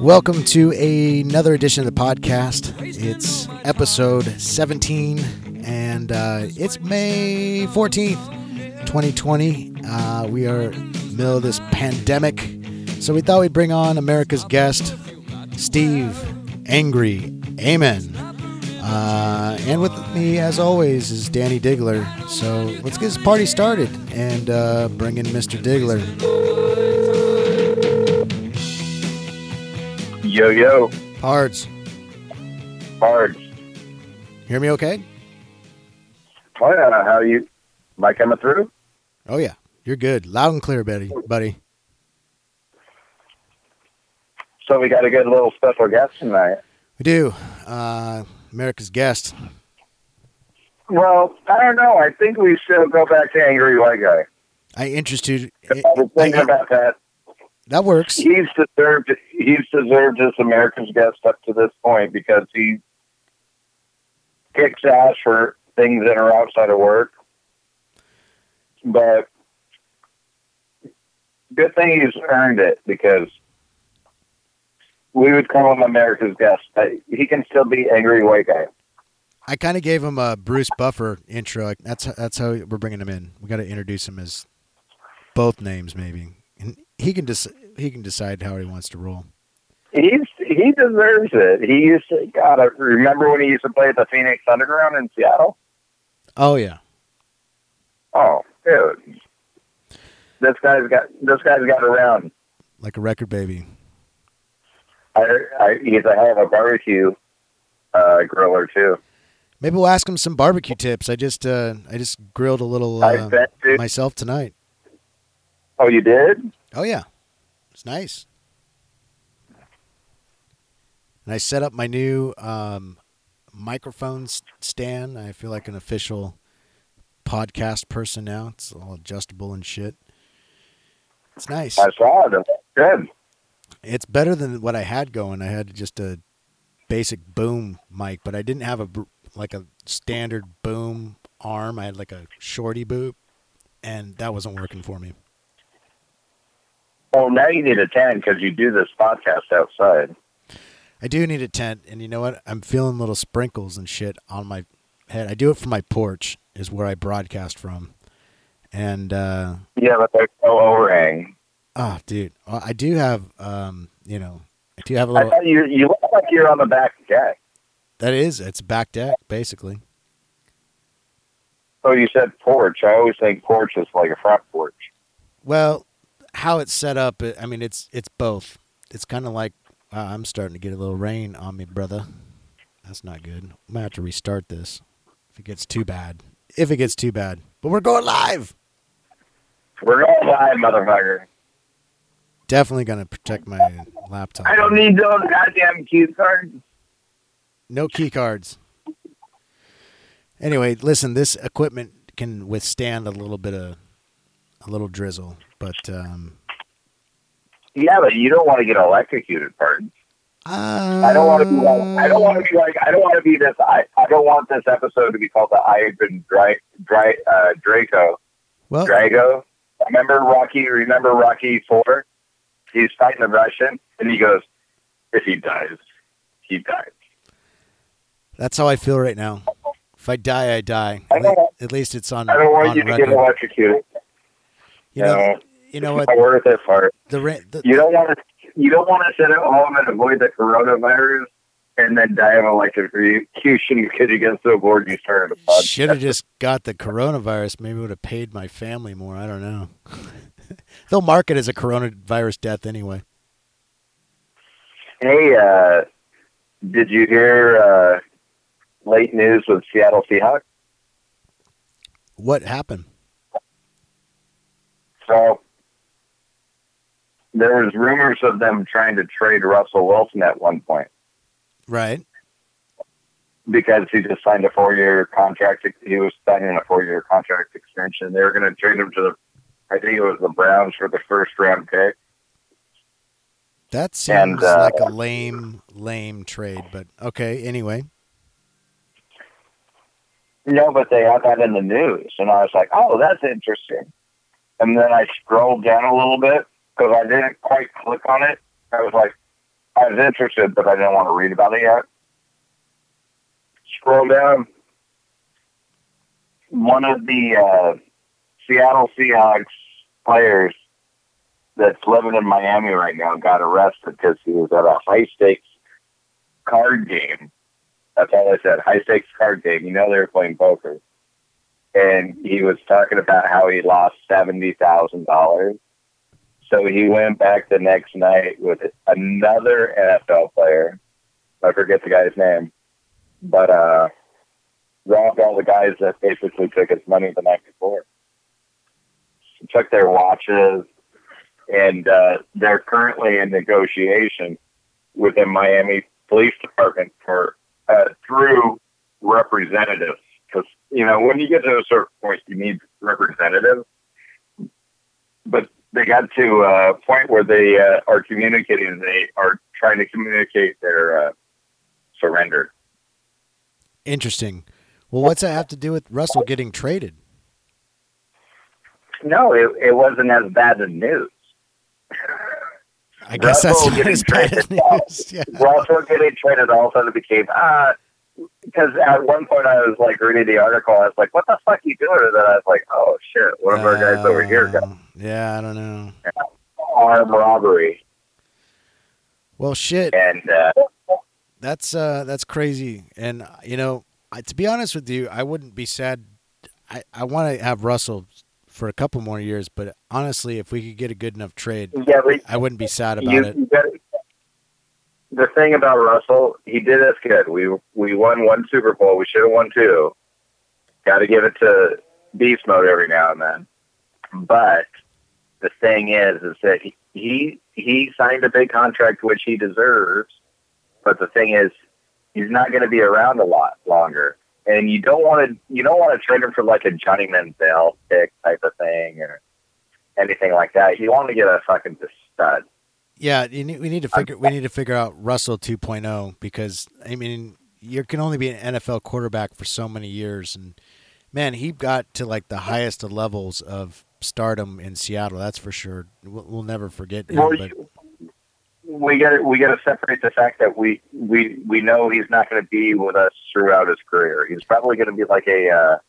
Welcome to another edition of the podcast. It's episode 17, and it's May 14th, 2020. We are in the middle of this pandemic, so we thought we'd bring on America's guest, Steve Angry Amen. And with me, as always, is Danny Diggler. So let's get this party started and bring in Mr. Diggler. Yo, yo. Hards. Hear me okay? Oh, yeah. How are you? Am I coming through? Oh, yeah. You're good. Loud and clear, buddy. So we got a good little special guest tonight. We do. America's guest. Well, I don't know. I think we should go back to Angry White Guy. I interested. I was thinking about that. That works. He's deserved his America's guest up to this point because he kicks ass for things that are outside of work. But good thing he's earned it because we would call him America's guest, but he can still be Angry White Guy. I kind of gave him a Bruce Buffer intro. That's how we're bringing him in. We got to introduce him as both names, maybe, and he can decide how he wants to roll. He deserves it. He used to. God, I remember when he used to play at the Phoenix Underground in Seattle. Oh yeah. Oh, dude, this guy's got around like a record baby. He's a hell of a barbecue griller too. Maybe we'll ask him some barbecue tips. I just grilled a little myself tonight. Oh, you did? Oh yeah, it's nice. And I set up my new microphone stand. I feel like an official podcast person now. It's all adjustable and shit. It's nice. I saw it. Good. It's better than what I had going. I had just a basic boom mic, but I didn't have a standard boom arm. I had like a shorty boom, and that wasn't working for me. Well, now you need a tent because you do this podcast outside. I do need a tent, and you know what? I'm feeling little sprinkles and shit on my head. I do it from my porch, is where I broadcast from, and yeah, but there's no overhang. Oh, dude, I do have, I do have a little... I thought you look like you're on the back deck. That is. It's back deck, basically. Oh, you said porch. I always think porch is like a front porch. Well, how it's set up, I mean, it's both. It's kind of like, wow, I'm starting to get a little rain on me, brother. That's not good. I'm going to have to restart this if it gets too bad. But we're going live. We're going live, motherfucker. Definitely going to protect my laptop. I don't need those goddamn key cards. No key cards. Anyway, listen, this equipment can withstand a little drizzle, but yeah, but you don't want to get electrocuted, pardon. I don't want to be this. I don't want this episode to be called the I've been Draco. Well, Drago. Remember Rocky IV? He's fighting a Russian, and he goes, if he dies, he dies. That's how I feel right now. If I die, I die. At least it's on record. I don't want you to get electrocuted. You know what? It's not worth it, Fart. You don't want to sit at home and avoid the coronavirus and then die of electrocution because you get so bored you started a podcast. Should have just got the coronavirus. Maybe it would have paid my family more. I don't know. They'll mark it as a coronavirus death anyway. Hey, did you hear late news with Seattle Seahawks? What happened? So, there was rumors of them trying to trade Russell Wilson at one point. Right. Because he just signed a 4-year contract. He was signing a 4-year contract extension. They were going to trade him to the, I think it was the Browns for the first-round pick. That seems like a lame trade, but okay, anyway. No, but they had that in the news, and I was like, oh, that's interesting. And then I scrolled down a little bit, because I didn't quite click on it. I was like, I was interested, but I didn't want to read about it yet. Scroll down. One of the Seattle Seahawks players that's living in Miami right now got arrested because he was at a high-stakes card game. That's all I said, high-stakes card game. You know they were playing poker. And he was talking about how he lost $70,000. So he went back the next night with another NFL player. I forget the guy's name. But robbed all the guys that basically took his money the night before. He took their watches. And they're currently in negotiation with the Miami Police Department for through representatives. Because, you know, when you get to a certain point, you need representatives. But they got to a point where they are communicating. They are trying to communicate their surrender. Interesting. Well, what's that have to do with Russell getting traded? No, it wasn't as bad as news. I guess Russell that's not as bad news. Yeah. Russell getting traded also became, because at one point I was like reading the article. I was like, what the fuck are you doing? And then I was like, oh shit, one of our guys over here got. Yeah, I don't know. Armed robbery. Well, shit. And that's crazy. And, you know, to be honest with you, I wouldn't be sad. I want to have Russell for a couple more years, but honestly, if we could get a good enough trade, I wouldn't be sad about it. The thing about Russell, he did us good. We won one Super Bowl. We should have won two. Got to give it to beast mode every now and then. But the thing is that he signed a big contract, which he deserves. But the thing is, he's not going to be around a lot longer. And you don't want to trade him for like a Johnny Manziel pick type of thing or anything like that. You want to get a fucking stud. Yeah, we need to figure out Russell 2.0 because I mean you can only be an NFL quarterback for so many years, and man, he got to like the highest of levels of stardom in Seattle. That's for sure. We'll never forget him. Well, we got to separate the fact that we know he's not going to be with us throughout his career. He's probably going to be like a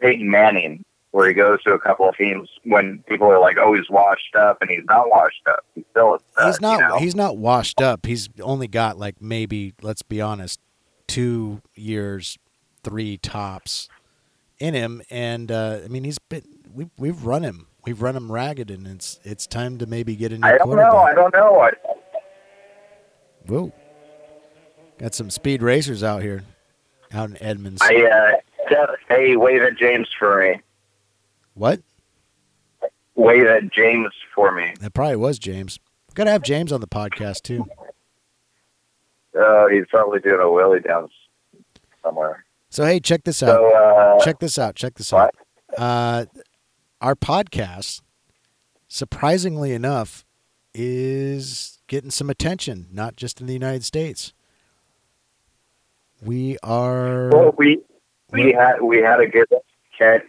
Peyton Manning, where he goes to a couple of teams when people are like, oh, he's washed up, and he's not washed up. He's still he's not. You know? He's not washed up. He's only got like maybe, let's be honest, 2 years, three tops in him, and I mean he's been. We've run him. We've run him ragged, and it's time to maybe get a new quarterback. I don't know. Whoa, got some speed racers out here, out in Edmonds. Hey, wave at James for me. What? Wave at James for me. That probably was James. We've got to have James on the podcast too. He's probably doing a wheelie down somewhere. So hey, check this out. Check this out. Our podcast, surprisingly enough, is getting some attention, not just in the United States. We are. Well, we had a good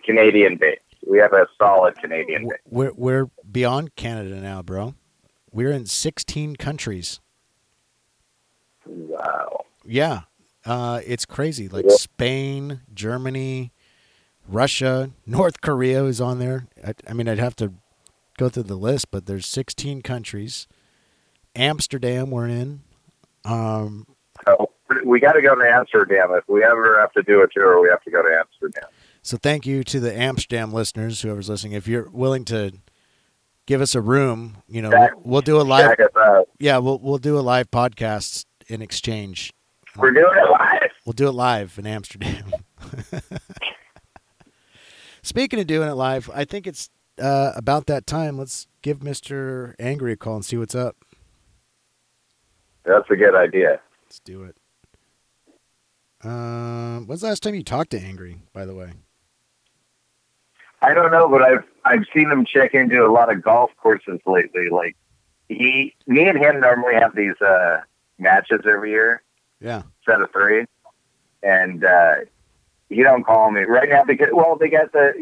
Canadian base. We have a solid Canadian base. We're beyond Canada now, bro. We're in 16 countries. Wow. Yeah, it's crazy. Like Spain, Germany. Russia, North Korea is on there. I mean, I'd have to go through the list, but there's 16 countries. Amsterdam, we're in. We got to go to Amsterdam. If we ever have to do a tour, we have to go to Amsterdam. So thank you to the Amsterdam listeners, whoever's listening. If you're willing to give us a room, you know, we'll do a live. Yeah, we'll do a live podcast in exchange. We're doing it live. We'll do it live in Amsterdam. Speaking of doing it live, I think it's about that time. Let's give Mr. Angry a call and see what's up. That's a good idea. Let's do it. When's the last time you talked to Angry, by the way? I don't know, but I've seen him check into a lot of golf courses lately. Like me and him normally have these matches every year. Yeah. Set of three. And you don't call me right now because they got the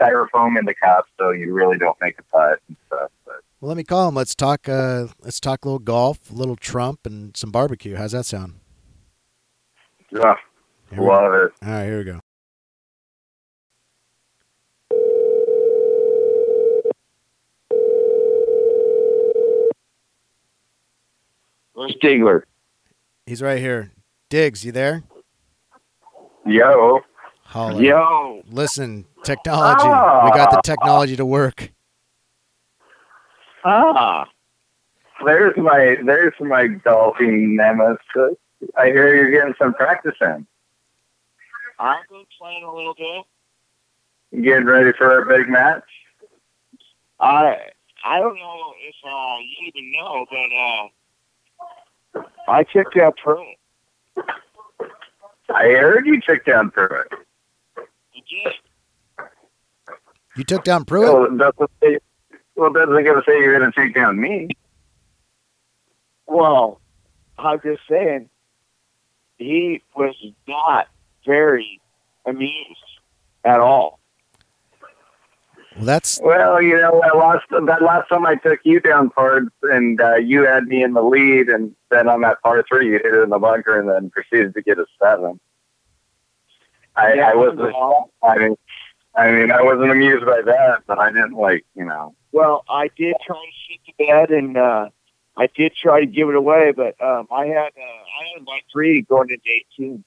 styrofoam in the cup, so you really don't make a putt and stuff. But Well, let me call him. Let's talk a little golf, a little Trump, and some barbecue. How's that sound? Yeah, love it. All right, here we go. Where's Diggler? He's right here. Diggs, you there? Yo. Holler. Yo. Listen, technology. We got the technology to work. There's my golfing nemesis. I hear you're getting some practice in. I've been playing a little bit. You getting ready for our big match? I don't know if you even know, but I kicked out Pruitt. I heard you took down Pruitt. You did. You took down Pruitt? Well, doesn't gotta say you're going to take down me. Well, I'm just saying, he was not very amused at all. Well, you know, that last time I took you down par, and you had me in the lead, and then on that par three, you hit it in the bunker, and then proceeded to get a seven. I wasn't amused by that, but I didn't like, you know. Well, I did try to shoot the bed, and I did try to give it away, but I had like three going into 18.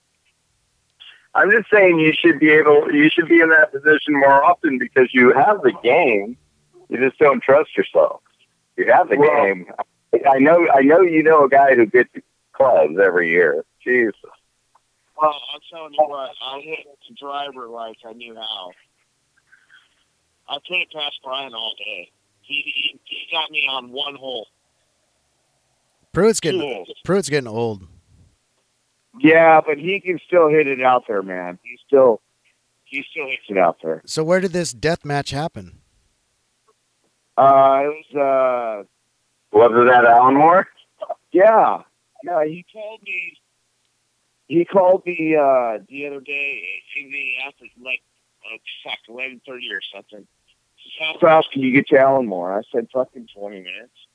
I'm just saying you should be in that position more often because you have the game. You just don't trust yourself. You have the game. I know you know a guy who gets clubs every year. Jesus. Well, I'm telling you what, I hit the driver like I knew how. I put it past Brian all day. He got me on one hole. Pruitt's getting old. Yeah, but he can still hit it out there, man. He still hits it out there. So where did this death match happen? It was was it at Allenmore? Yeah. Yeah, he called me the other day in the after like 11:30 or something. He said, how fast can you get to Allenmore? I said fucking 20 minutes.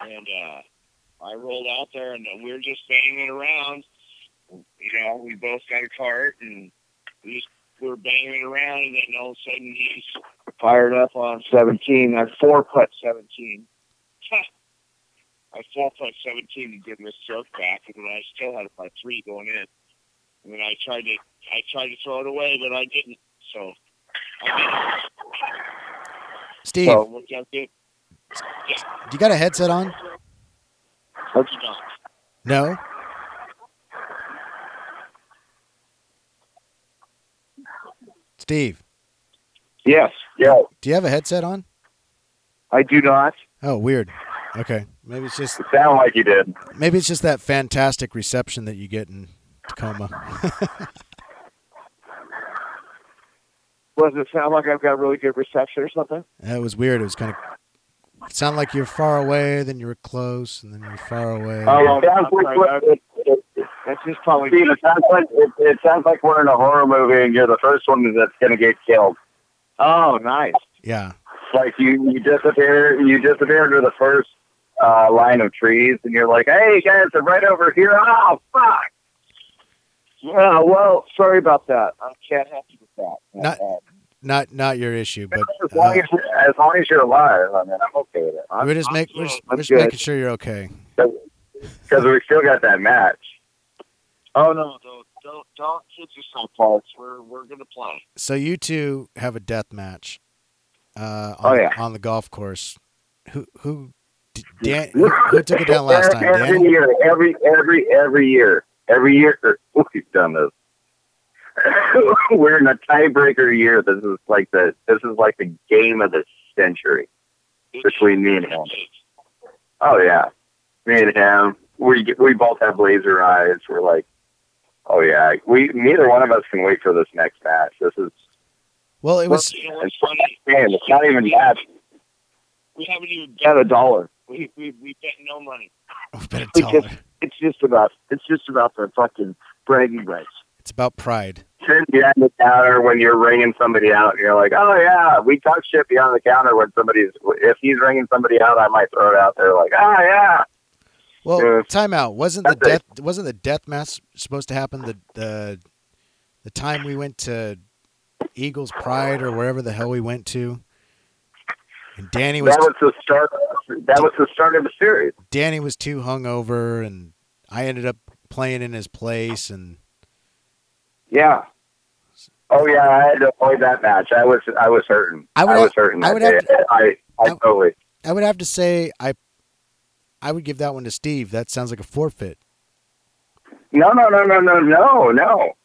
And I rolled out there and we were just banging around. You know, we both got a cart, and we were banging around, and then all of a sudden he's fired up on 17. I 4-putt 17. I 4-putt 17 to give him a stroke back, and I still had my three going in. And then I tried to throw it away, but I didn't. So, Steve, you got a headset on? No. Steve. Yes. Yeah. Do you have a headset on? I do not. Oh, weird. Okay. Maybe it's just... It sounded like you did. Maybe it's just that fantastic reception that you get in Tacoma. Does it sound like I've got really good reception or something? That was weird. It was kind of... It sounded like you were far away, then you were close, and then you were far away. Oh, that's just probably. Steve, it sounds like we're in a horror movie, and you're the first one that's going to get killed. Oh, nice. Yeah. Like you disappear into the first line of trees, and you're like, "Hey guys, I'm right over here." Oh, fuck. Yeah. Well, sorry about that. I can't help you with that. Not your issue, but as long as you're alive, I mean, I'm okay with it. We're just making sure you're okay. Because we still got that match. Oh no! Don't kid yourself, Paul. We're gonna play. So you two have a death match. On the golf course. Who took it down last time? Every year. We've done this. We're in a tiebreaker year. This is like the game of the century between me and him. Oh yeah, me and him. We both have laser eyes. We're like, oh yeah. Neither one of us can wait for this next match. This is well. It was. It's funny. It's not even bad. We haven't even bet $1. We bet no money. We bet $1. It's just about the fucking bragging rights. It's about pride. shit behind the counter when you're ringing somebody out. And you're like, oh yeah, we talk shit behind the counter when somebody's, if he's ringing somebody out, I might throw it out there like, oh yeah. Well, time out. Wasn't the death match supposed to happen the time we went to Eagles Pride or wherever the hell we went to? And Danny was That was the start of the series. Danny was too hungover, and I ended up playing in his place, and yeah. Oh yeah, I had to play that match. I was hurting. I would have to say I would give that one to Steve. That sounds like a forfeit. No.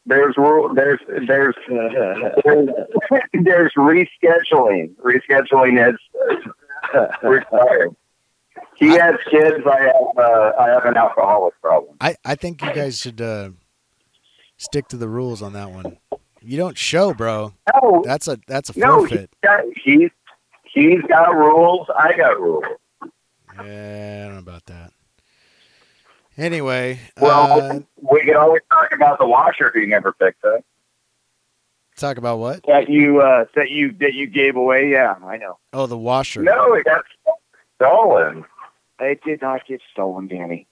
There's rescheduling. Rescheduling is required. He has kids. I have an alcoholic problem. I think you guys should stick to the rules on that one. You don't show, bro. No, that's a forfeit. No, he's got rules. I got rules. Yeah, I don't know about that. Anyway, well, we can always talk about the washer who you never picked up. Talk about what? That you gave away. Yeah, I know. Oh, the washer. No, it got stolen. It did not get stolen, Danny.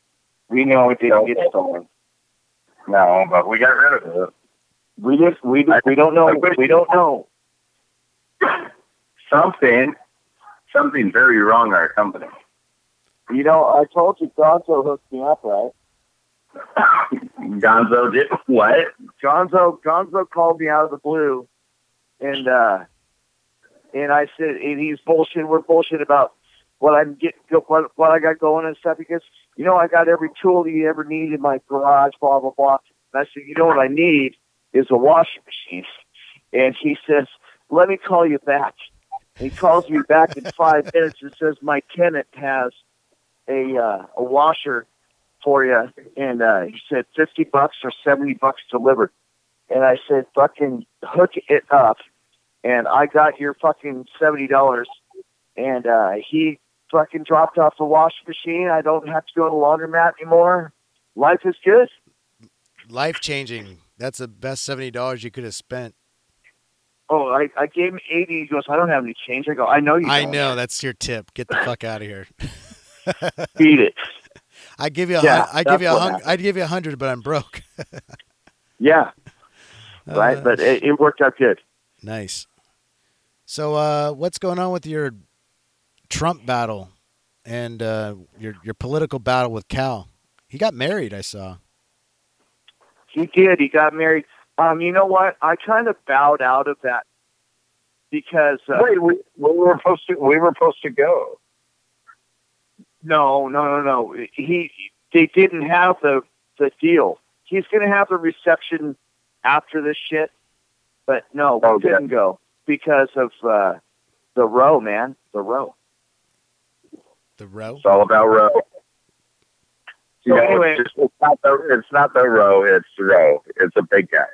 We know it didn't get stolen. No, but we got rid of it. We don't know. Something's very wrong in our company. You know, I told you Gonzo hooked me up, right? Gonzo did what? Gonzo called me out of the blue, and I said, and he's bullshitting. We're bullshitting about what I got going and stuff. Because you know, I got every tool that you ever need in my garage, blah blah blah. And I said, you know what I need is a washing machine. And he says, let me call you back. And he calls me back in 5 minutes and says, my tenant has a washer for you, and he said $50 or $70 delivered, and I said fucking hook it up, and I got your fucking $70, and he fucking dropped off the washing machine. I don't have to go to the laundromat anymore. Life is good. Life changing. That's the best $70 you could have spent. Oh, I gave him $80. He goes, I don't have any change. I go, I know you. I don't. Know that's your tip. Get the fuck out of here. Beat it. I'd give you $100, but I'm broke. Yeah, right. But it worked out good. Nice. So, what's going on with your Trump battle and your political battle with Cal? He got married. I saw. He did. He got married. You know what? I kind of bowed out of that because wait, we were supposed to go. No. They didn't have the deal. He's going to have the reception after this shit, but no, we didn't go because of the row, man. The row. The row? It's all about row. So anyway, it's not the row. It's a big guy.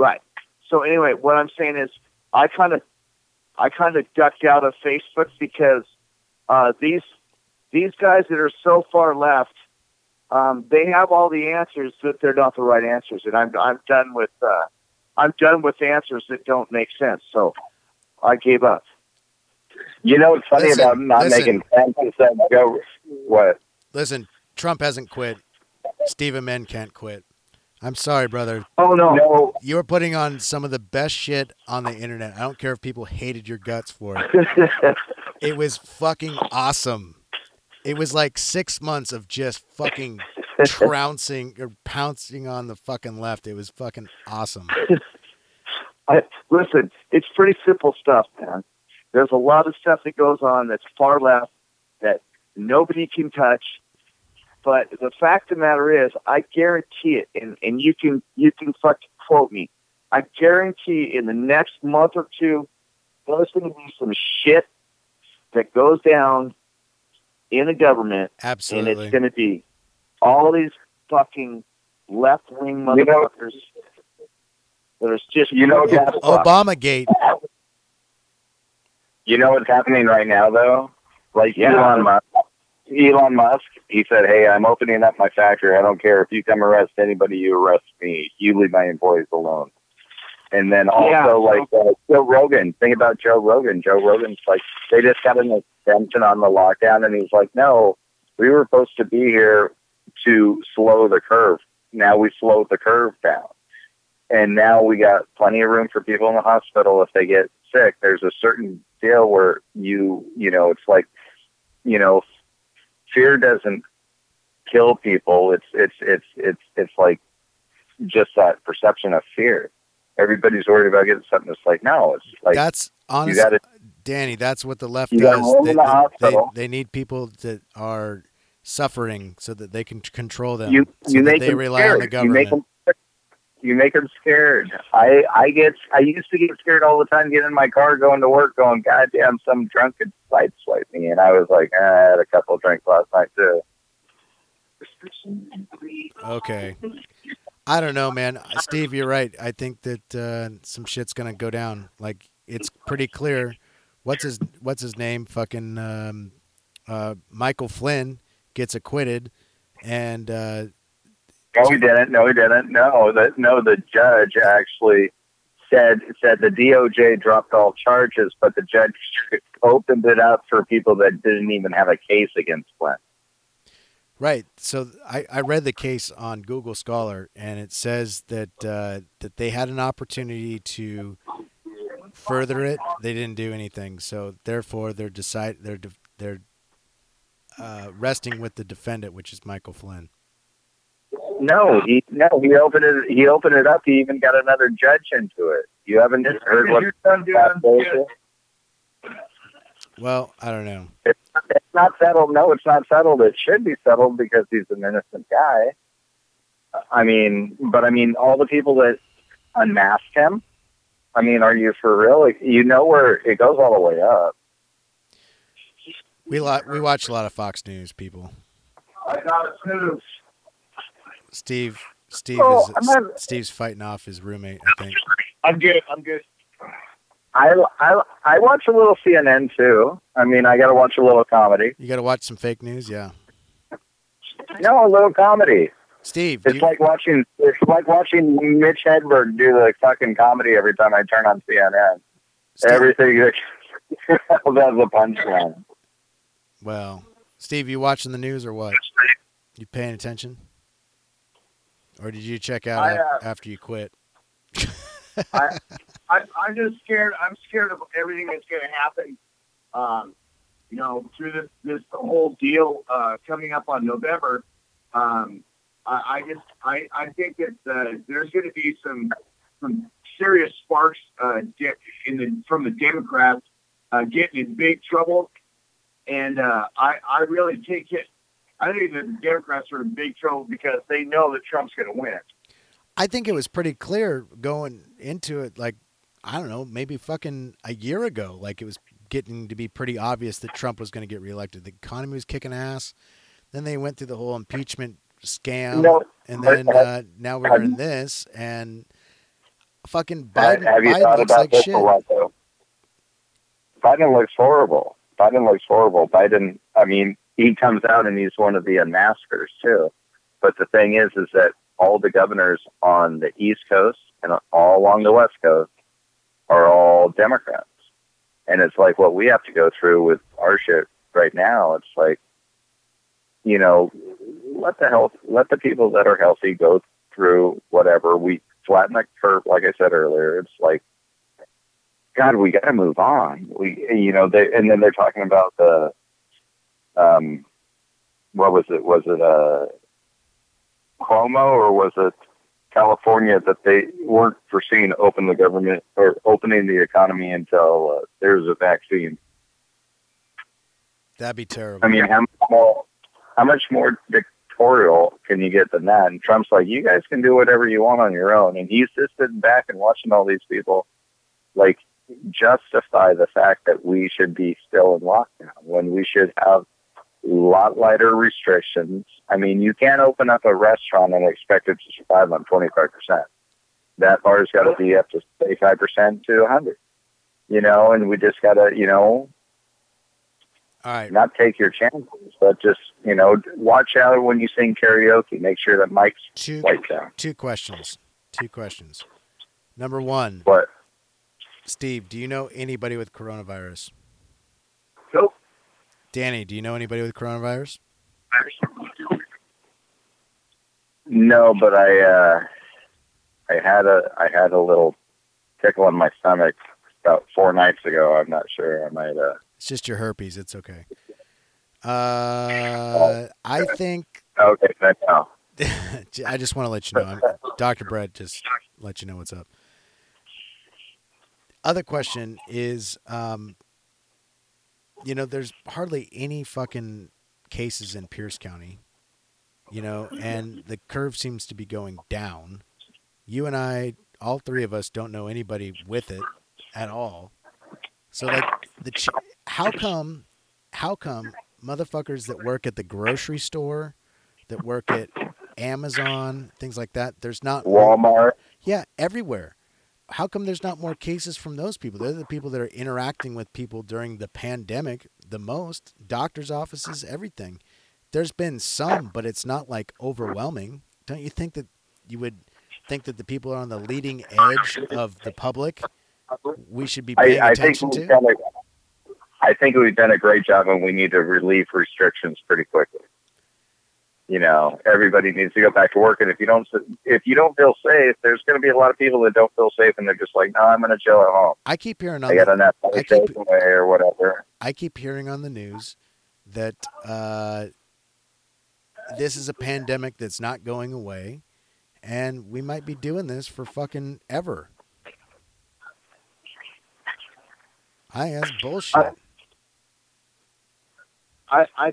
Right. So anyway, what I'm saying is I kind of ducked out of Facebook because these guys that are so far left, they have all the answers, but they're not the right answers. And I'm done with answers that don't make sense. So I gave up. You know what's funny about not making sense is that go what? Listen, Trump hasn't quit. Steve Amen can't quit. I'm sorry, brother. Oh no, you're putting on some of the best shit on the internet. I don't care if people hated your guts for it. It was fucking awesome. It was like 6 months of just fucking trouncing or pouncing on the fucking left. It was fucking awesome. Listen, it's pretty simple stuff, man. There's a lot of stuff that goes on that's far left that nobody can touch. But the fact of the matter is, I guarantee it, and you can fucking quote me. I guarantee in the next month or two, there's going to be some shit that goes down in the government. Absolutely. And it's going to be all these fucking left-wing motherfuckers that are just... You know, Obamagate. You know what's happening right now, though? Like, yeah. Elon Musk, he said, hey, I'm opening up my factory. I don't care if you come arrest anybody, you arrest me. You leave my employees alone. And then also, Joe Rogan. Think about Joe Rogan. Joe Rogan's like, they just got an exemption on the lockdown, and he's like, no, we were supposed to be here to slow the curve. Now we slowed the curve down. And now we got plenty of room for people in the hospital if they get sick. There's a certain deal where you know, it's like, you know, fear doesn't kill people. It's like just that perception of fear. Everybody's worried about getting something that's like, no, it's like, that's honestly, Danny, that's what the left does. They need people that are suffering so that they can control them. They rely on the government. You make them scared. I used to get scared all the time, getting in my car, going to work, going, goddamn, some drunk could sideswipe me. And I was like, I had a couple of drinks last night too. Okay. I don't know, man. Steve, you're right. I think that some shit's gonna go down. Like, it's pretty clear. What's his name? Fucking Michael Flynn gets acquitted, and no, he didn't. No, he didn't. No, the judge actually said the DOJ dropped all charges, but the judge opened it up for people that didn't even have a case against Flynn. Right. So I read the case on Google Scholar, and it says that that they had an opportunity to further it. They didn't do anything. So therefore, they're resting with the defendant, which is Michael Flynn. No, he opened it. He opened it up. He even got another judge into it. You haven't heard what that bullshit. Well, I don't know. It's not settled. No, it's not settled. It should be settled because he's an innocent guy. I mean, all the people that unmasked him, I mean, are you for real? Like, you know where it goes all the way up. We watch a lot of Fox News, people. I got news. Steve's fighting off his roommate, I think. I'm good. I watch a little CNN too. I mean, I got to watch a little comedy. You got to watch some fake news, yeah. No, a little comedy. Steve, it's like watching Mitch Hedberg do the fucking comedy every time I turn on CNN. Steve, everything that's the punchline. Well, Steve, you watching the news or what? You paying attention? Or did you check out after you quit? I'm just scared. I'm scared of everything that's going to happen. You know, through this whole deal coming up on November. I think that there's going to be some serious sparks from the Democrats getting in big trouble, and I really take it. I think that the Democrats are in big trouble because they know that Trump's going to win it. I think it was pretty clear going into it, like, I don't know, maybe fucking a year ago. Like, it was getting to be pretty obvious that Trump was going to get reelected. The economy was kicking ass. Then they went through the whole impeachment scam. No, and then now we're in this. And fucking Biden looks like shit. Biden looks horrible. Biden, I mean, he comes out and he's one of the unmaskers, too. But the thing is that all the governors on the East Coast and all along the West Coast are all Democrats. And it's like what we have to go through with our shit right now. It's like, you know, let the people that are healthy go through whatever. We flatten the curve. Like I said earlier, it's like, God, we got to move on. We, you know, and then they're talking about the, what was it? Was it, Cuomo, or was it California that they weren't foreseeing opening the economy until there's a vaccine? That'd be terrible. I mean, how much more dictatorial can you get than that? And Trump's like, you guys can do whatever you want on your own. And he's just sitting back and watching all these people, like, justify the fact that we should be still in lockdown when we should have a lot lighter restrictions. I mean, you can't open up a restaurant and expect it to survive on 25%. That bar's got to be up to 35% to 100%. You know, and we just got to, you know, all right, not take your chances, but just, you know, watch out when you sing karaoke. Make sure that Mike's wiped down. Two questions. Number one. What? Steve, do you know anybody with coronavirus? Nope. Danny, do you know anybody with coronavirus? No, but I had a little tickle in my stomach about 4 nights ago. I'm not sure. I might. It's just your herpes. It's okay. I think. Okay, thank you. I just want to let you know, Dr. Brett. Just let you know what's up. Other question is, there's hardly any fucking cases in Pierce County, and the curve seems to be going down. You and I, all three of us, don't know anybody with it at all. So, how come motherfuckers that work at the grocery store, that work at Amazon, things like that, there's not Walmart. Yeah, everywhere. How come there's not more cases from those people? They're the people that are interacting with people during the pandemic the most. Doctors' offices, everything. There's been some, but it's not like overwhelming. Don't you think that you would think that the people on the leading edge of the public we should be paying attention to? I think we've done a great job, and we need to relieve restrictions pretty quickly. Everybody needs to go back to work, and if you don't feel safe, there's going to be a lot of people that don't feel safe, and they're just like, "No, I'm going to chill at home." I keep hearing on the news that this is a pandemic that's not going away, and we might be doing this for fucking ever. That's bullshit. I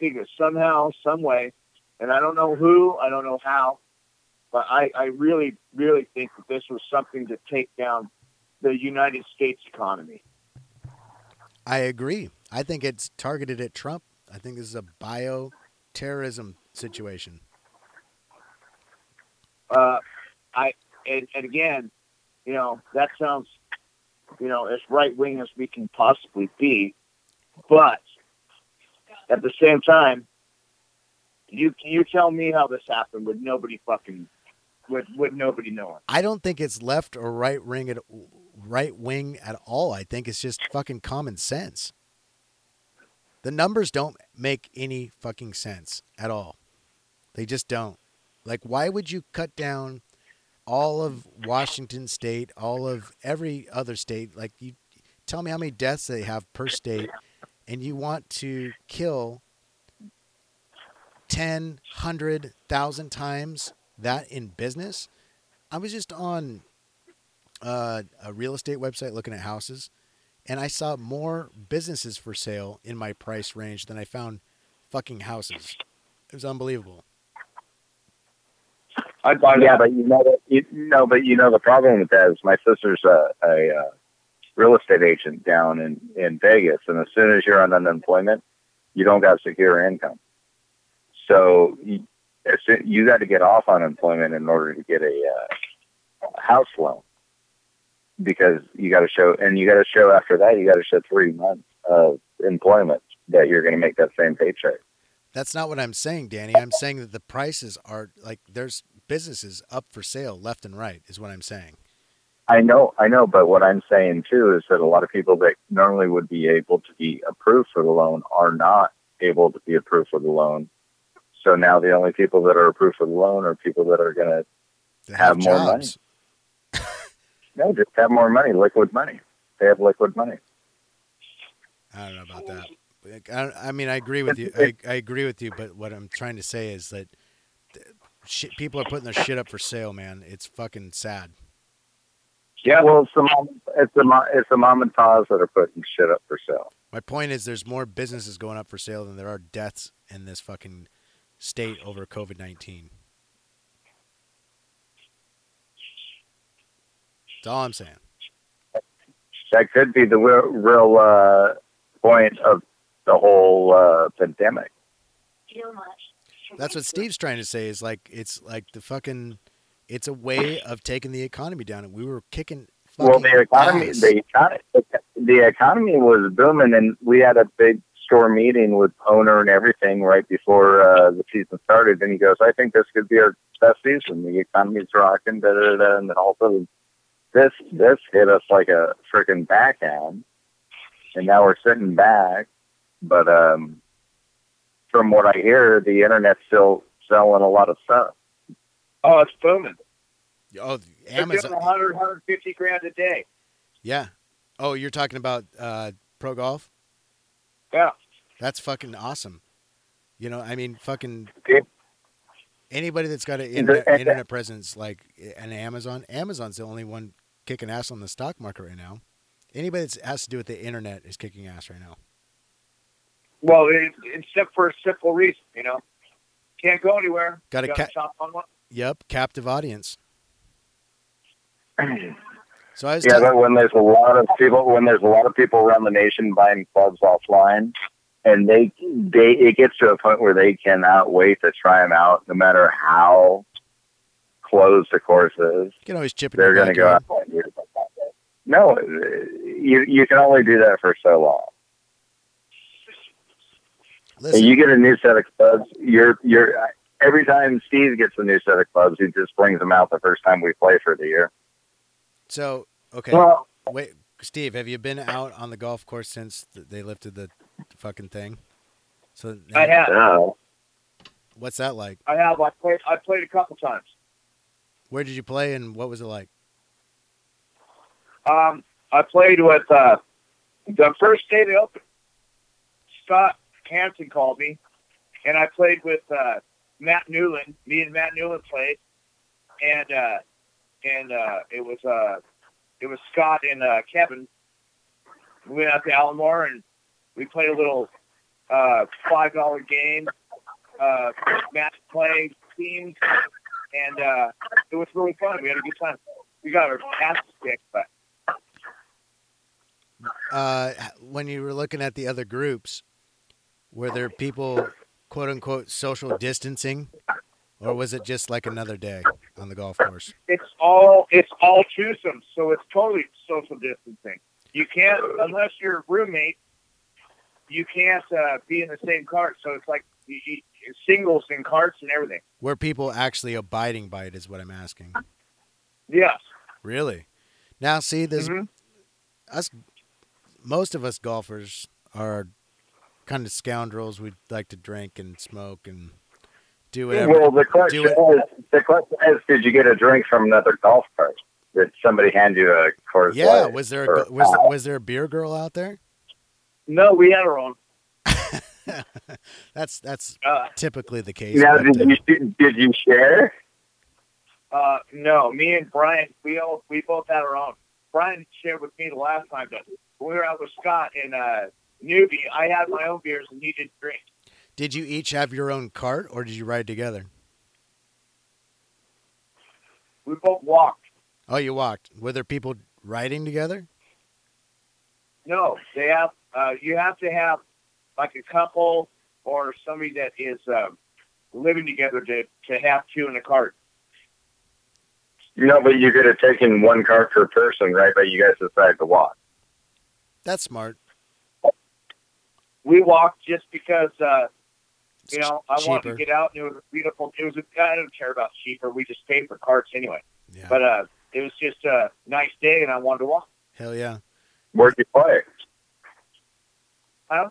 think that somehow, some way, and I don't know who, I don't know how, but I really, really think that this was something to take down the United States economy. I agree. I think it's targeted at Trump. I think this is a bioterrorism situation. Again, that sounds, as right-wing as we can possibly be, but at the same time, you tell me how this happened with nobody nobody knowing. I don't think it's left or right wing at all. I think it's just fucking common sense. The numbers don't make any fucking sense at all. They just don't. Like, why would you cut down all of Washington State, all of every other state? Like, you tell me how many deaths they have per state. And you want to kill 10, 100,000 times that in business? I was just on a real estate website looking at houses, and I saw more businesses for sale in my price range than I found fucking houses. It was unbelievable. But the problem with that is my sister's a real estate agent down in Vegas. And as soon as you're on unemployment, you don't got secure income. So you got to get off unemployment in order to get a house loan, because you got to show after that, you got to show 3 months of employment that you're going to make that same paycheck. That's not what I'm saying, Danny. I'm saying that the prices are like, there's businesses up for sale left and right is what I'm saying. I know, but what I'm saying too is that a lot of people that normally would be able to be approved for the loan are not able to be approved for the loan. So now the only people that are approved for the loan are people that are going to have more money. No, just have more money, liquid money. They have liquid money. I don't know about that. I mean, I agree with you. I agree with you, but what I'm trying to say is that people are putting their shit up for sale, man. It's fucking sad. Yeah, well, it's the mom and pa's that are putting shit up for sale. My point is, there's more businesses going up for sale than there are deaths in this fucking state over COVID-19. That's all I'm saying. That could be the real point of the whole pandemic. That's what Steve's trying to say. Is like it's like the fucking. It's a way of taking the economy down, and we were kicking. Well, the economy was booming, and we had a big store meeting with owner and everything right before the season started. And he goes, "I think this could be our necessities and the economy's rocking, and then all of a sudden this hit us like a freaking backhand, and now we're sitting back. But from what I hear, the internet's still selling a lot of stuff. Oh, it's booming. Oh, Amazon. They're doing 100, 150 grand a day. Yeah. Oh, you're talking about pro golf? Yeah. That's fucking awesome. You know, I mean, fucking anybody that's got an internet presence like an Amazon. Amazon's the only one kicking ass on the stock market right now. Anybody that has to do with the internet is kicking ass right now. Well, except for a simple reason, you know. Can't go anywhere. Got to shop on one. Yep, captive audience. So I was but when there's a lot of people around the nation buying clubs offline, and it gets to a point where they cannot wait to try them out, no matter how close the course is. You can always chip it. They're going to go out. No, you can only do that for so long. Listen. You get a new set of clubs. You're every time Steve gets a new set of clubs, he just brings them out the first time we play for the year. So okay, well, wait, Steve, have you been out on the golf course since they lifted the fucking thing? So I have. What's that like? I have. I played a couple times. Where did you play, and what was it like? I played with the first day they opened. Scott Hansen called me, and I played with Matt Newland. Me and Matt Newland played, and it was Scott and Kevin. We went out to Allenmore, and we played a little $5 game, match play themed, and it was really fun. We had a good time. We got our ass kicked, but when you were looking at the other groups, were there people, quote unquote, social distancing, or was it just like another day on the golf course? It's all twosome, so it's totally social distancing. You can't, unless you're a roommate, you can't be in the same cart. So it's like singles and carts and everything. Were people actually abiding by it? Is what I'm asking. Yes. Really? Now, see, this most of us golfers are kind of scoundrels. We'd like to drink and smoke and do whatever. Well, the question is, did you get a drink from another golf cart? Did somebody hand you a course? Yeah, light? Was there a beer girl out there? No, we had our own. That's typically the case. Now, did you share? No, me and Brian, we both had our own. Brian shared with me the last time, but when we were out with Scott and Newbie, I had my own beers and he didn't drink. Did you each have your own cart, or did you ride together? We both walked. Oh, you walked. Were there people riding together? No, they have. You have to have like a couple or somebody that is living together to have two in a cart. No, but you could have taken one cart per person, right? But you guys decided to walk. That's smart. We walked just because, I wanted to get out, and it was beautiful. I don't care about cheaper. We just paid for carts anyway. Yeah. But it was just a nice day, and I wanted to walk. Hell yeah. Where'd you play? Huh?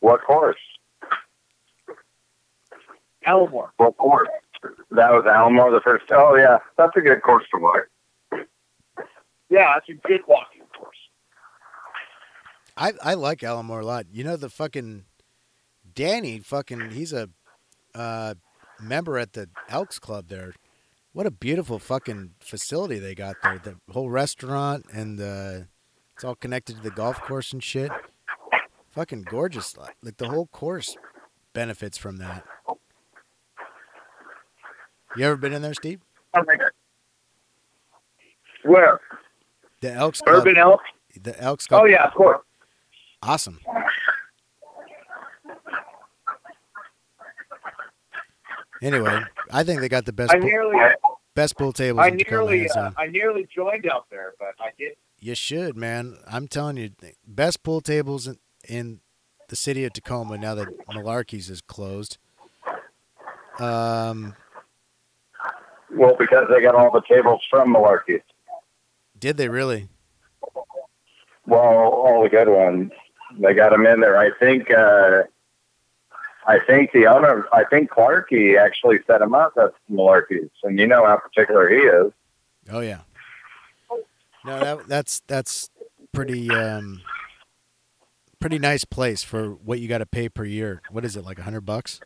What course? Allenmore. What course? That was Allenmore the first time. Oh, yeah. That's a good course to walk. Yeah, that's a good walking course. I like Allenmore a lot. You know, the fucking Danny he's a member at the Elks Club there. What a beautiful fucking facility they got there. The whole restaurant and it's all connected to the golf course and shit. Fucking gorgeous. Like the whole course benefits from that. You ever been in there, Steve? Where? The Elks Club. Urban Elks? The Elks Club. Oh, yeah, of course. Awesome. Anyway, I think they got the best pool tables in Tacoma. I nearly joined out there, but I didn't. You should, man. I'm telling you, best pool tables in the city of Tacoma now that Malarkey's is closed. Well, because they got all the tables from Malarkey's. Did they really? Well, all the good ones. They got them in there. I think the owner, Clarkey actually set him up at Malarkey's, and you know how particular he is. Oh yeah. No, that's pretty pretty nice place for what you got to pay per year. What is it, like $100?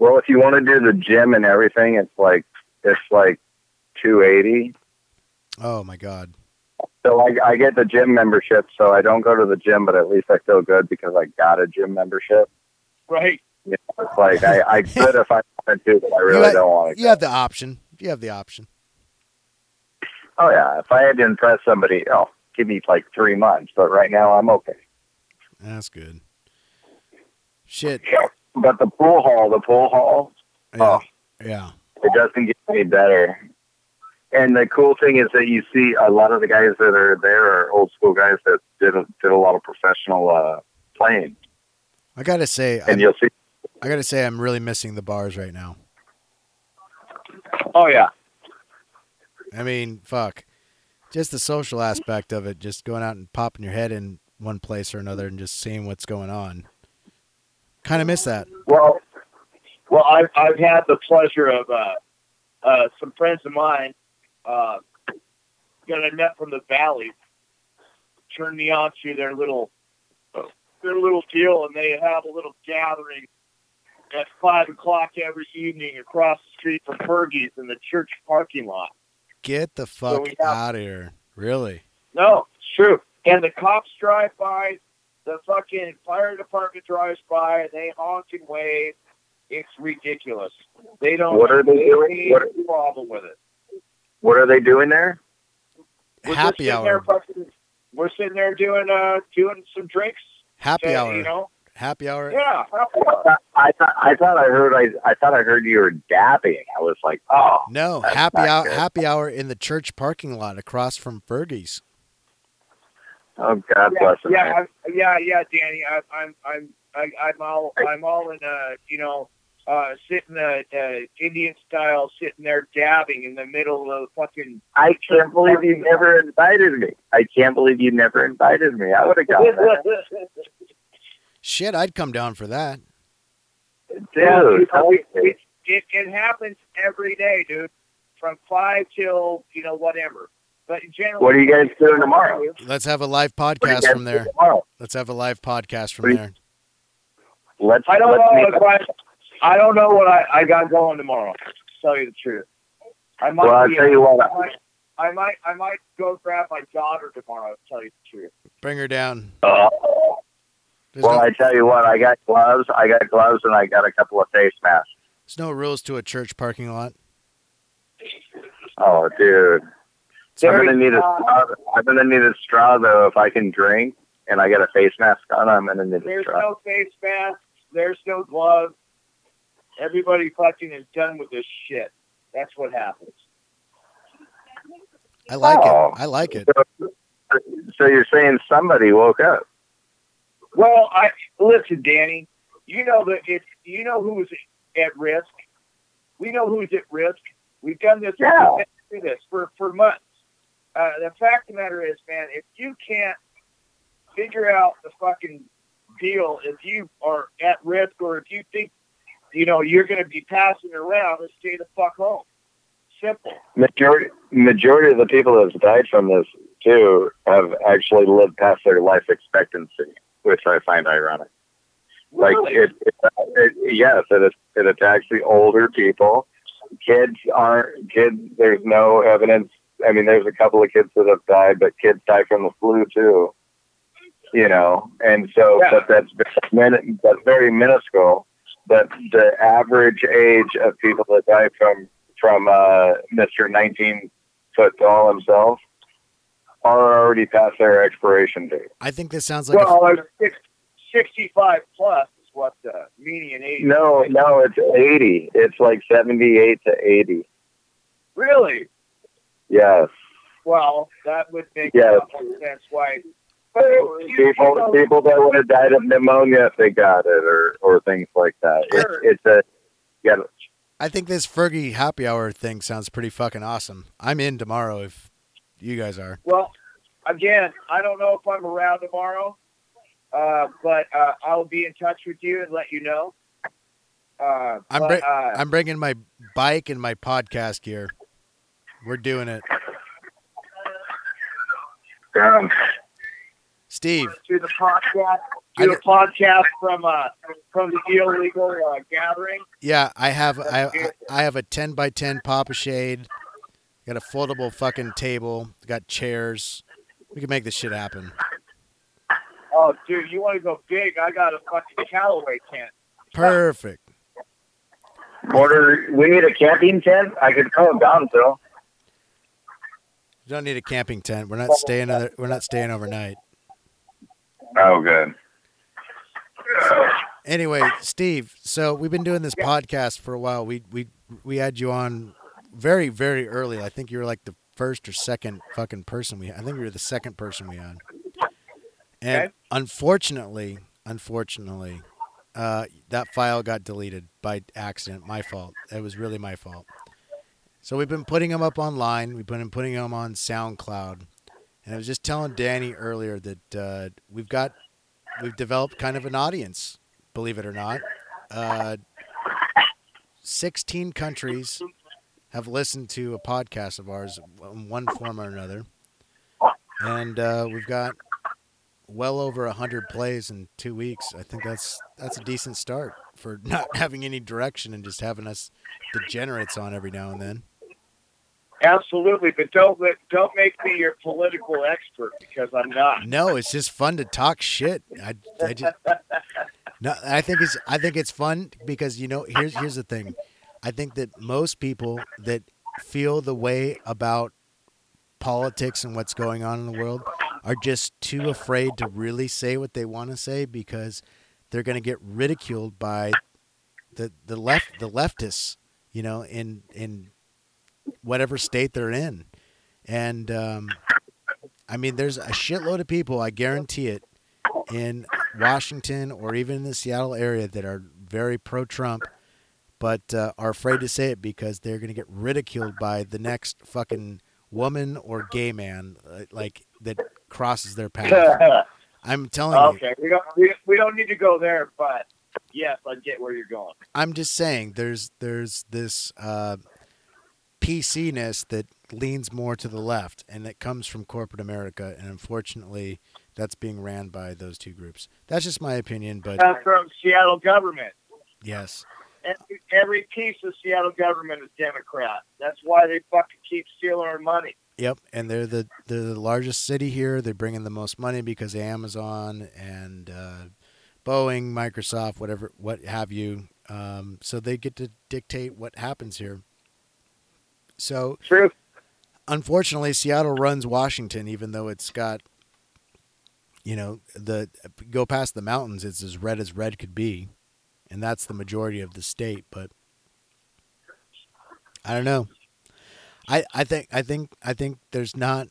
Well, if you want to do the gym and everything, it's like $280. Oh my God. So I get the gym membership, so I don't go to the gym, but at least I feel good because I got a gym membership. Right. You know, it's like I could if I wanted to, but I really don't want to. You have the option. You have the option. Oh, yeah. If I had to impress somebody, give me like 3 months, but right now I'm okay. That's good. Shit. But the pool hall, yeah. Oh, yeah. It doesn't get any better. And the cool thing is that you see a lot of the guys that are there are old school guys that did a lot of professional playing. I gotta say, I'm really missing the bars right now. Oh yeah. I mean, fuck, just the social aspect of it, just going out and popping your head in one place or another and just seeing what's going on. Kind of miss that. Well, I've had the pleasure of some friends of mine. That I met from the valley turned me on to their little deal, and they have a little gathering at 5:00 every evening across the street from Fergie's in the church parking lot. Get the fuck out of here. Really? No, it's true. And the cops drive by, the fucking fire department drives by, and they honk and wave. It's ridiculous. They don't have any problem with it. What are they doing there? Happy hour. We're sitting there doing some drinks. Happy hour. You know? Happy hour. Yeah. Happy hour. I thought I heard you were dapping. I was like, oh no, happy hour. Good. Happy hour in the church parking lot across from Fergie's. Oh God bless him. Yeah, yeah, Danny. I'm all in a, you know. Sitting Indian style, sitting there dabbing in the middle of the fucking. I can't believe you never invited me. I would have gotten that. Shit, I'd come down for that. Dude, it happens every day, dude. From 5 till, you know, whatever. But generally, what are you guys doing tomorrow? Let's have a live podcast from there. I don't know what I got going tomorrow, to tell you the truth. I might go grab my daughter tomorrow, to tell you the truth. Bring her down. I tell you what, I got gloves, and I got a couple of face masks. There's no rules to a church parking lot. Oh, dude. I'm going to need a straw, though, if I can drink, and I got a face mask on, I'm going to need a straw. There's no face masks. There's no gloves. Everybody fucking is done with this shit. That's what happens. I like it. So you're saying somebody woke up? Well, listen, Danny. You know that who's at risk. We know who's at risk. We've done this. Yeah. We've been through this for months. The fact of the matter is, man, if you can't figure out the fucking deal, if you are at risk, or if you think you know, you're going to be passing around and stay the fuck home. Simple. Majority of the people that have died from this, too, have actually lived past their life expectancy, which I find ironic. Really? Like, it attacks the older people. Kids, there's no evidence. I mean, there's a couple of kids that have died, but kids die from the flu, too. You know, and so yeah. That's very minuscule. But the average age of people that die from Mr. 19-foot tall himself are already past their expiration date. I think this sounds like 65 plus is what the median age. No, it's 80. It's like 78 to 80. Really? Yes. Well, that would make a lot more sense why. People that would have died of pneumonia if they got it, or things like that. I think this Fergie happy hour thing sounds pretty fucking awesome. I'm in tomorrow if you guys are. Well, again, I don't know if I'm around tomorrow, but I'll be in touch with you and let you know. I'm bringing my bike and my podcast gear. We're doing it. Steve, do the podcast. Do a podcast from the illegal gathering. Yeah, I have a 10x10 Papa Shade. Got a foldable fucking table. Got chairs. We can make this shit happen. Oh, dude, you want to go big? I got a fucking Callaway tent. Perfect. We need a camping tent. I could call Gonzo. You don't need a camping tent. We're not staying overnight. Oh, good. Anyway, Steve. So we've been doing this podcast for a while. We had you on very, very early. I think you were like the first or second fucking person we had. I think you were the second person we had. And okay. Unfortunately, that file got deleted by accident. My fault. It was really my fault. So we've been putting them up online. We've been putting them on SoundCloud. And I was just telling Danny earlier that we've developed kind of an audience, believe it or not. 16 countries have listened to a podcast of ours in one form or another. And we've got well over 100 plays in 2 weeks. I think that's a decent start for not having any direction and just having us degenerates on every now and then. Absolutely, but don't make me your political expert because I'm not. No, it's just fun to talk shit. I think it's fun because, you know, here's the thing. I think that most people that feel the way about politics and what's going on in the world are just too afraid to really say what they want to say because they're going to get ridiculed by the leftists, you know, in whatever state they're in. And I mean, there's a shitload of people, I guarantee it, in Washington or even in the Seattle area that are very pro-Trump but are afraid to say it because they're going to get ridiculed by the next fucking woman or gay man like that crosses their path. I'm telling you. Okay, we don't need to go there, but yes, I get where you're going. I'm just saying there's this PC-ness that leans more to the left, and that comes from corporate America, and unfortunately, that's being ran by those two groups. That's just my opinion, but from Seattle government. Yes. Every piece of Seattle government is Democrat. That's why they fucking keep stealing our money. Yep, and they're the largest city here. They bring in the most money because of Amazon and Boeing, Microsoft, whatever, what have you. So they get to dictate what happens here. So, true. Unfortunately, Seattle runs Washington, even though it's got, you know, go past the mountains, it's as red could be. And that's the majority of the state. But I don't know. I think there's not,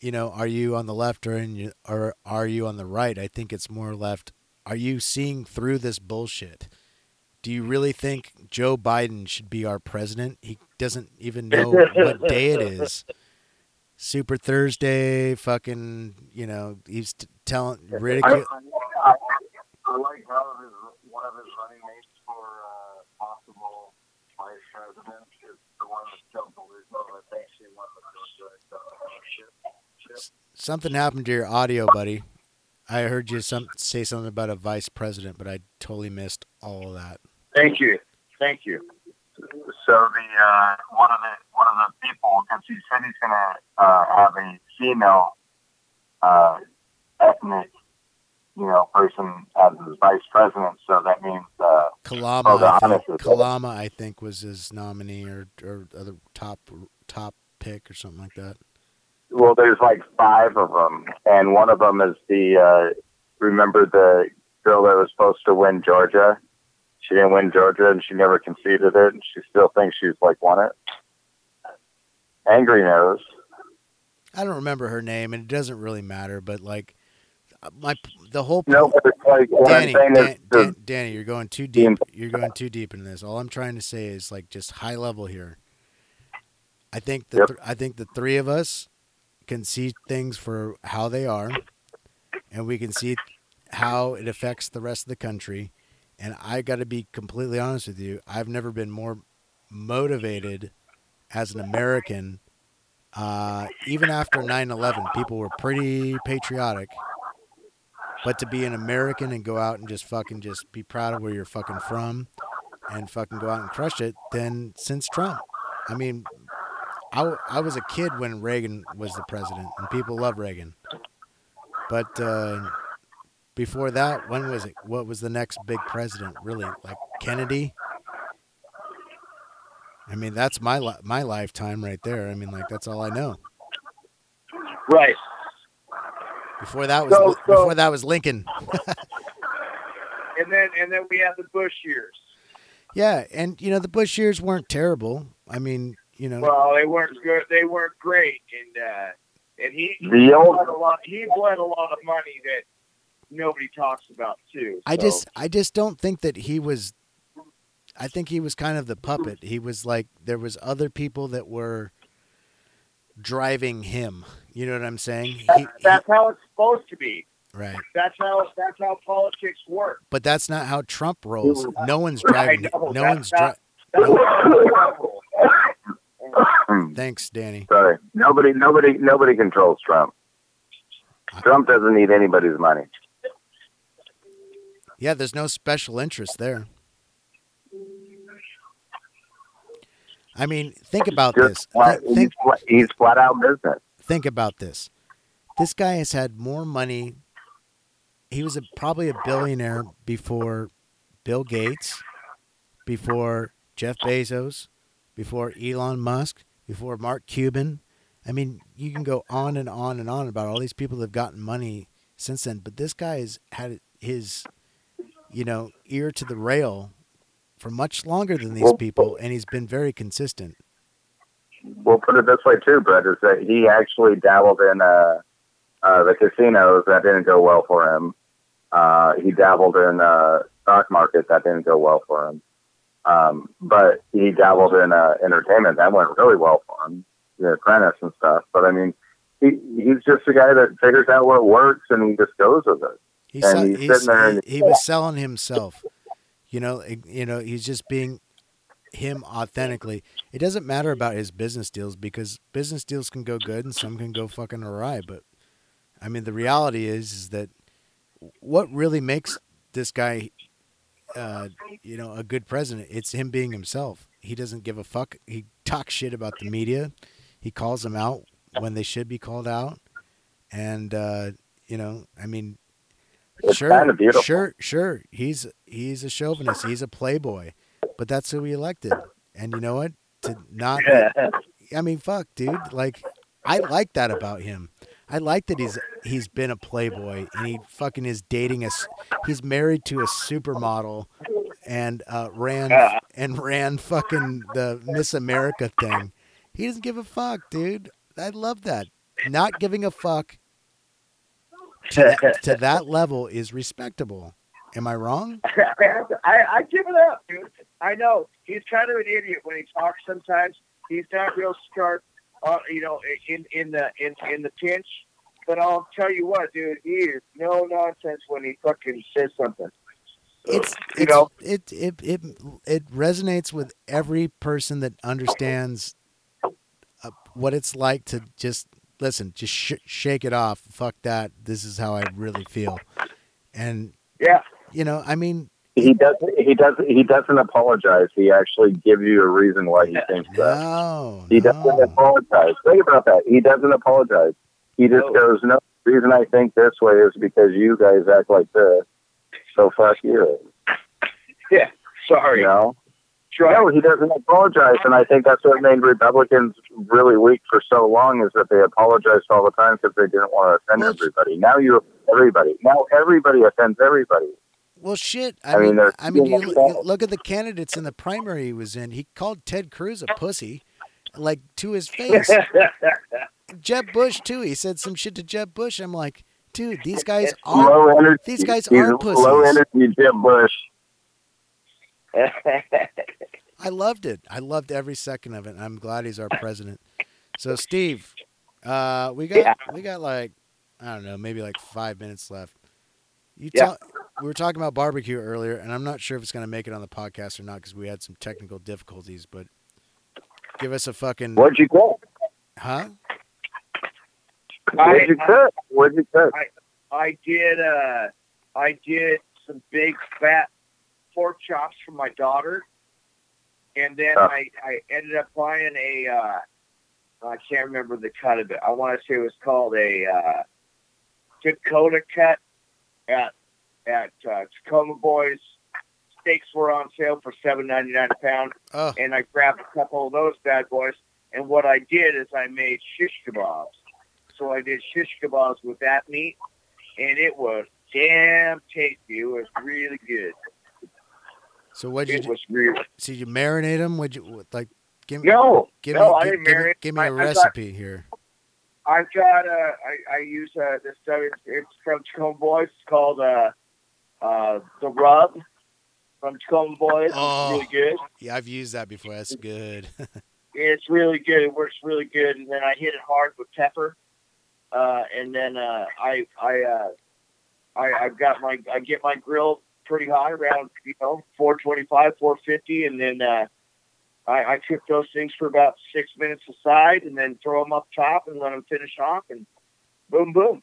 you know, are you on the left or are you on the right? I think it's more left. Are you seeing through this bullshit? Do you really think Joe Biden should be our president? He doesn't even know what day it is. Super Thursday, fucking, you know, he's telling ridicule. I like how one of his running mates for possible vice president is the one that's delusional. I think she won the shit. Something happened to your audio, buddy. I heard you say something about a vice president, but I totally missed all of that. Thank you. So the one of the people, because he said he's gonna have a female ethnic, you know, person as his vice president. So that means Kalama, I think, was his nominee or other top pick or something like that. Well, there's like 5 of them, and one of them is the remember the girl that was supposed to win Georgia. She didn't win Georgia, and she never conceded it, and she still thinks she's, like, won it. Angry Nose. I don't remember her name, and it doesn't really matter, but, like, Danny, you're going too deep. You're going too deep into this. All I'm trying to say is like just high level here. I think the three of us can see things for how they are, and we can see how it affects the rest of the country. And I got to be completely honest with you. I've never been more motivated as an American. Even after 9/11, people were pretty patriotic. But to be an American and go out and just fucking just be proud of where you're fucking from and fucking go out and crush it, then since Trump. I mean, I was a kid when Reagan was the president, and people love Reagan. But before that, when was it? What was the next big president, really? Like Kennedy? I mean, that's my lifetime right there. I mean, like, that's all I know. Right. Before that was Lincoln. and then we had the Bush years. Yeah, and the Bush years weren't terrible. I mean, well, they weren't good. They weren't great, and he bled a lot of money that nobody talks about too. I just don't think that he was. I think he was kind of the puppet. He was like there was other people that were driving him. You know what I'm saying? That's how it's supposed to be. Right. That's how politics work. But that's not how Trump rolls. No one's driving. Thanks, Danny. Sorry. Nobody controls Trump. Trump doesn't need anybody's money. Yeah, there's no special interest there. I mean, think about this. He's flat out business. Think about this. This guy has had more money. He was probably a billionaire before Bill Gates, before Jeff Bezos, before Elon Musk, before Mark Cuban. I mean, you can go on and on and on about all these people that have gotten money since then. But this guy has had his, ear to the rail for much longer than these people, and he's been very consistent. We'll put it this way too, Brett, is that he actually dabbled in the casinos. That didn't go well for him. He dabbled in the stock market. That didn't go well for him. But he dabbled in entertainment. That went really well for him. The Apprentice and stuff. But I mean, he's just a guy that figures out what works and he just goes with it. He was selling himself. He's just being him authentically. It doesn't matter about his business deals because business deals can go good and some can go fucking awry. But I mean, the reality is that what really makes this guy, a good president, it's him being himself. He doesn't give a fuck. He talks shit about the media. He calls them out when they should be called out. And, I mean, it's kind of beautiful. Sure. He's a chauvinist. He's a playboy, but that's who we elected. And you know what? To not, I mean, fuck, dude. Like, I like that about him. I like that he's been a playboy and he fucking is dating us. He's married to a supermodel and ran fucking the Miss America thing. He doesn't give a fuck, dude. I love that. Not giving a fuck. To that level is respectable. Am I wrong? I give it up, dude. I know he's kind of an idiot when he talks. Sometimes he's not real sharp, in the pinch. But I'll tell you what, dude, he is no nonsense when he fucking says something. It resonates with every person that understands what it's like to just. Listen, just shake it off. Fuck that. This is how I really feel. And yeah, I mean, he doesn't apologize. He actually gives you a reason why he thinks that. No, he doesn't apologize. Think about that. He doesn't apologize. He just goes, no, the reason I think this way is because you guys act like this. So fuck you. Yeah. Sorry. No, he doesn't apologize, and I think that's what made Republicans really weak for so long is that they apologized all the time because they didn't want to offend everybody. Now you offend everybody. Now everybody offends everybody. Well, shit. I mean, you look at the candidates in the primary he was in. He called Ted Cruz a pussy, like to his face. Jeb Bush too. He said some shit to Jeb Bush. I'm like, dude, these guys are pussies. Low energy Jeb Bush. I loved it. I loved every second of it. I'm glad he's our president. So, Steve, we got like, I don't know, maybe like 5 minutes left. We were talking about barbecue earlier, and I'm not sure if it's going to make it on the podcast or not because we had some technical difficulties, but give us a fucking... What'd you cook? Huh? What'd you cook? I did some big fat pork chops for my daughter, and then I ended up buying a... I can't remember the cut of it. I want to say it was called a Dakota cut at Tacoma Boys. Steaks were on sale for $7.99 a pound, and I grabbed a couple of those bad boys. And what I did is I made shish kebabs. So I did shish kebabs with that meat, and it was damn tasty. It was really good. So what did you? So you marinate them? Give me a recipe here. I've got I use this stuff. It's from Tacoma Boys. It's called the rub from Tacoma Boys. Oh, it's really good. Yeah, I've used that before. That's good. It's really good. It works really good. And then I hit it hard with pepper. And then I get my grill pretty high, around 425, 450, and then I cook those things for about 6 minutes aside, and then throw them up top and let them finish off, and boom, boom.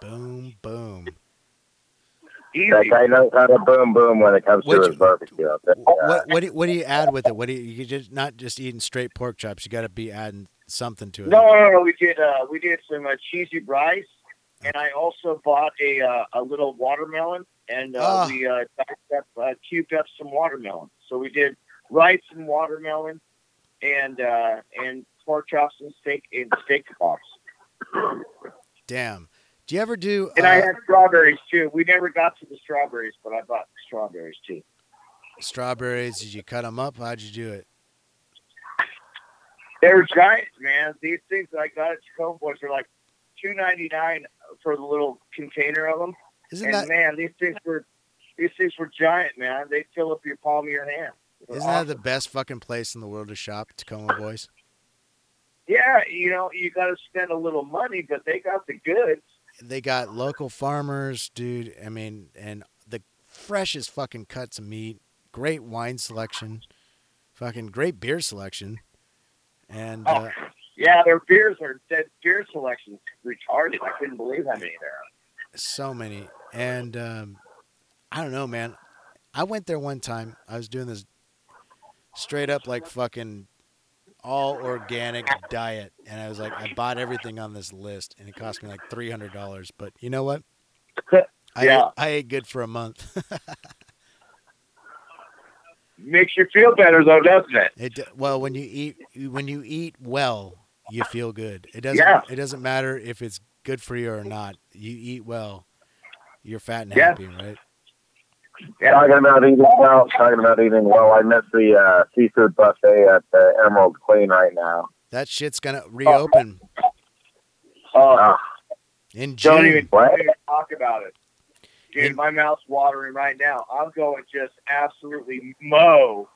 Boom, boom. Easy. That guy knows how to boom, boom when it comes to his barbecue. What do you add with it? You're not just eating straight pork chops. You got to be adding something to it. No. We did some cheesy rice, and I also bought a little watermelon, and we cubed up some watermelon. So we did rice and watermelon, and pork chops and steak kebabs. Damn. Do you ever do? And I had strawberries too. We never got to the strawberries, but I bought strawberries too. Strawberries? Did you cut them up? How'd you do it? They're giant, man. These things that I got at Tacoma Boys are like $2.99 for the little container of them. Man, these things were giant, man. They fill up your palm of your hand. Isn't that the best fucking place in the world to shop, Tacoma Boys? Yeah, you got to spend a little money, but they got the goods. They got local farmers, dude. I mean, and the freshest fucking cuts of meat, great wine selection, fucking great beer selection, and yeah, their beer selection's retarded. I couldn't believe how many there are. So many, and I don't know, man. I went there one time. I was doing this straight up like fucking all organic diet, and I was like, I bought everything on this list, and it cost me like $300. But you know what? I ate good for a month. Makes you feel better though, doesn't it? Well, when you eat well, you feel good. It doesn't matter if it's good for you or not. You eat well, you're fat and happy, right? Yeah. Talking about eating well, I miss the seafood buffet at the Emerald Queen right now. That shit's gonna reopen. In June. Don't even talk about it, dude. My mouth's watering right now. I'm going just absolutely mow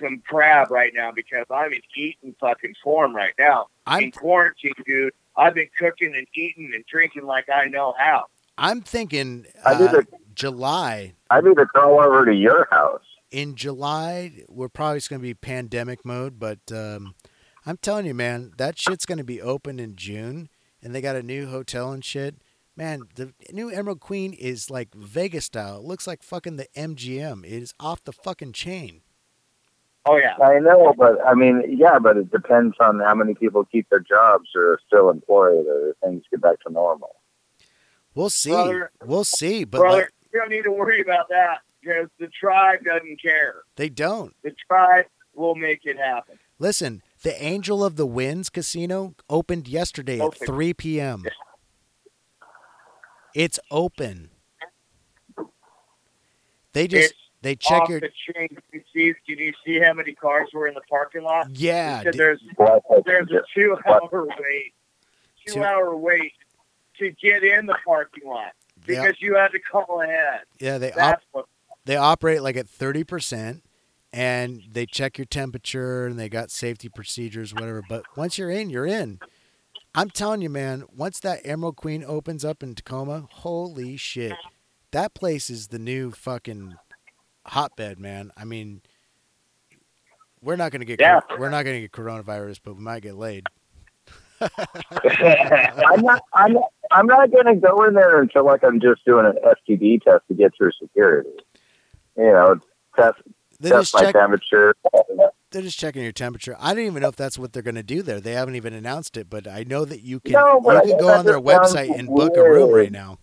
some crab right now because I'm in eating fucking form right now. I'm in quarantine, dude. I've been cooking and eating and drinking like I know how. I'm thinking July. I need to go over to your house. In July, we're probably going to be pandemic mode, but I'm telling you, man, that shit's going to be open in June, and they got a new hotel and shit. Man, the new Emerald Queen is like Vegas style. It looks like fucking the MGM. It is off the fucking chain. Oh, yeah. I know, but it depends on how many people keep their jobs or are still employed or things get back to normal. We'll see. We'll see. But brother, you don't need to worry about that because the tribe doesn't care. They don't. The tribe will make it happen. Listen, the Angel of the Winds Casino opened yesterday at 3 p.m. It's open. They check off your the chain. Did you see how many cars were in the parking lot? Yeah. There's a 2 hour wait. to get in the parking lot because you had to call ahead. Yeah, they operate like at 30%, and they check your temperature, and they got safety procedures, whatever. But once you're in, you're in. I'm telling you, man, once that Emerald Queen opens up in Tacoma, holy shit. That place is the new fucking hotbed, man. I mean, we're not going to get coronavirus, but we might get laid. I'm not going to go in there until like I'm just doing an STD test to get through security. You know, test my temperature. They're just checking your temperature. I don't even know if that's what they're going to do there. They haven't even announced it, but I know that you can, you can go on their website and book a room right now.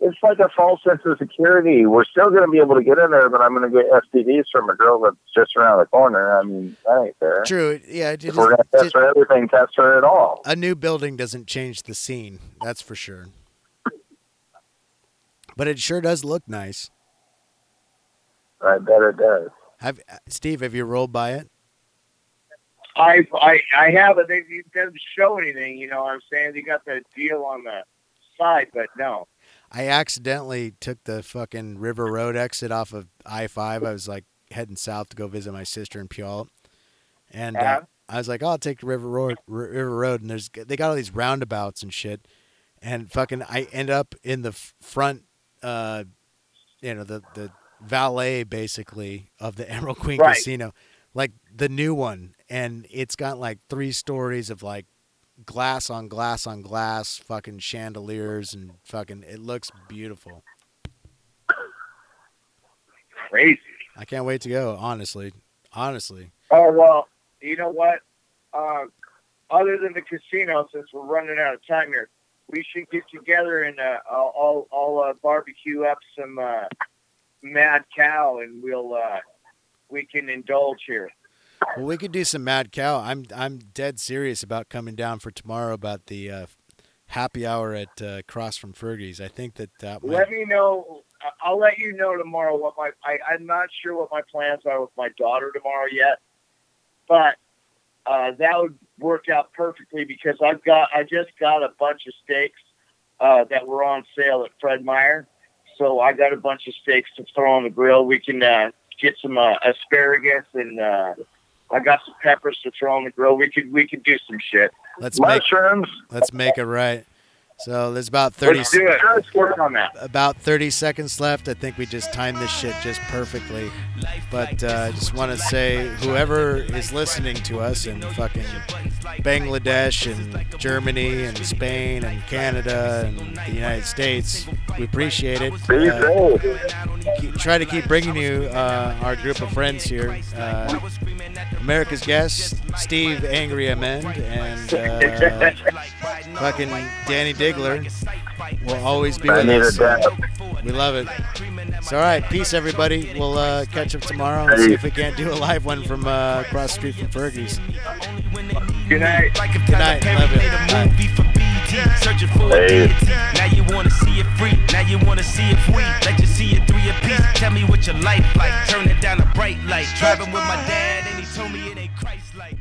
It's like a false sense of security. We're still going to be able to get in there, but I'm going to get STDs from a girl that's just around the corner. I mean, that ain't fair. True. Yeah. If we're going to test for everything, test for it all. A new building doesn't change the scene. That's for sure. But it sure does look nice. I bet it does. Steve, have you rolled by it? I haven't. It doesn't show anything. You know what I'm saying? They got that deal on the side, but no. I accidentally took the fucking River Road exit off of I-5. I was like heading south to go visit my sister in Puyallup. And I was like, oh, I'll take the River Road. And they got all these roundabouts and shit. And fucking I end up in the front, the valet basically of the Emerald Queen Casino, like the new one. And it's got like 3 stories of like glass on glass on glass fucking chandeliers and fucking it looks beautiful. Crazy. I can't wait to go, honestly. Oh, well, you know what? Other than the casino, since we're running out of time here, we should get together and I'll barbecue up some mad cow and we can indulge here. Well, we could do some mad cow. I'm dead serious about coming down for tomorrow about the happy hour at across from Fergie's. I think that might... Let me know. I'll let you know tomorrow what I'm not sure what my plans are with my daughter tomorrow yet, but that would work out perfectly because I just got a bunch of steaks that were on sale at Fred Meyer, so I got a bunch of steaks to throw on the grill. We can get some asparagus and. I got some peppers to throw on the grill. We could do some shit. Let's make it right. So there's about 30. Let's do it. Let's work on that. About 30 seconds left. I think we just timed this shit just perfectly. But I just want to say, whoever is listening to us in fucking Bangladesh and Germany and Spain and Canada and the United States, we appreciate it. Try to keep bringing you our group of friends here. America's guest, Steve Angry Amen, and fucking Danny Diggler will always be with us. We love it. So, all right, peace, everybody. We'll catch up tomorrow and see if we can't do a live one from across the street from Fergie's. Good night. Good night. Love it. Bye. Searching for a deity. Now you wanna see it free. Now you wanna see it free. Let you see it 3 apiece. Tell me what your life like. Turn it down a bright light. Driving with my dad and he told me it ain't Christ like.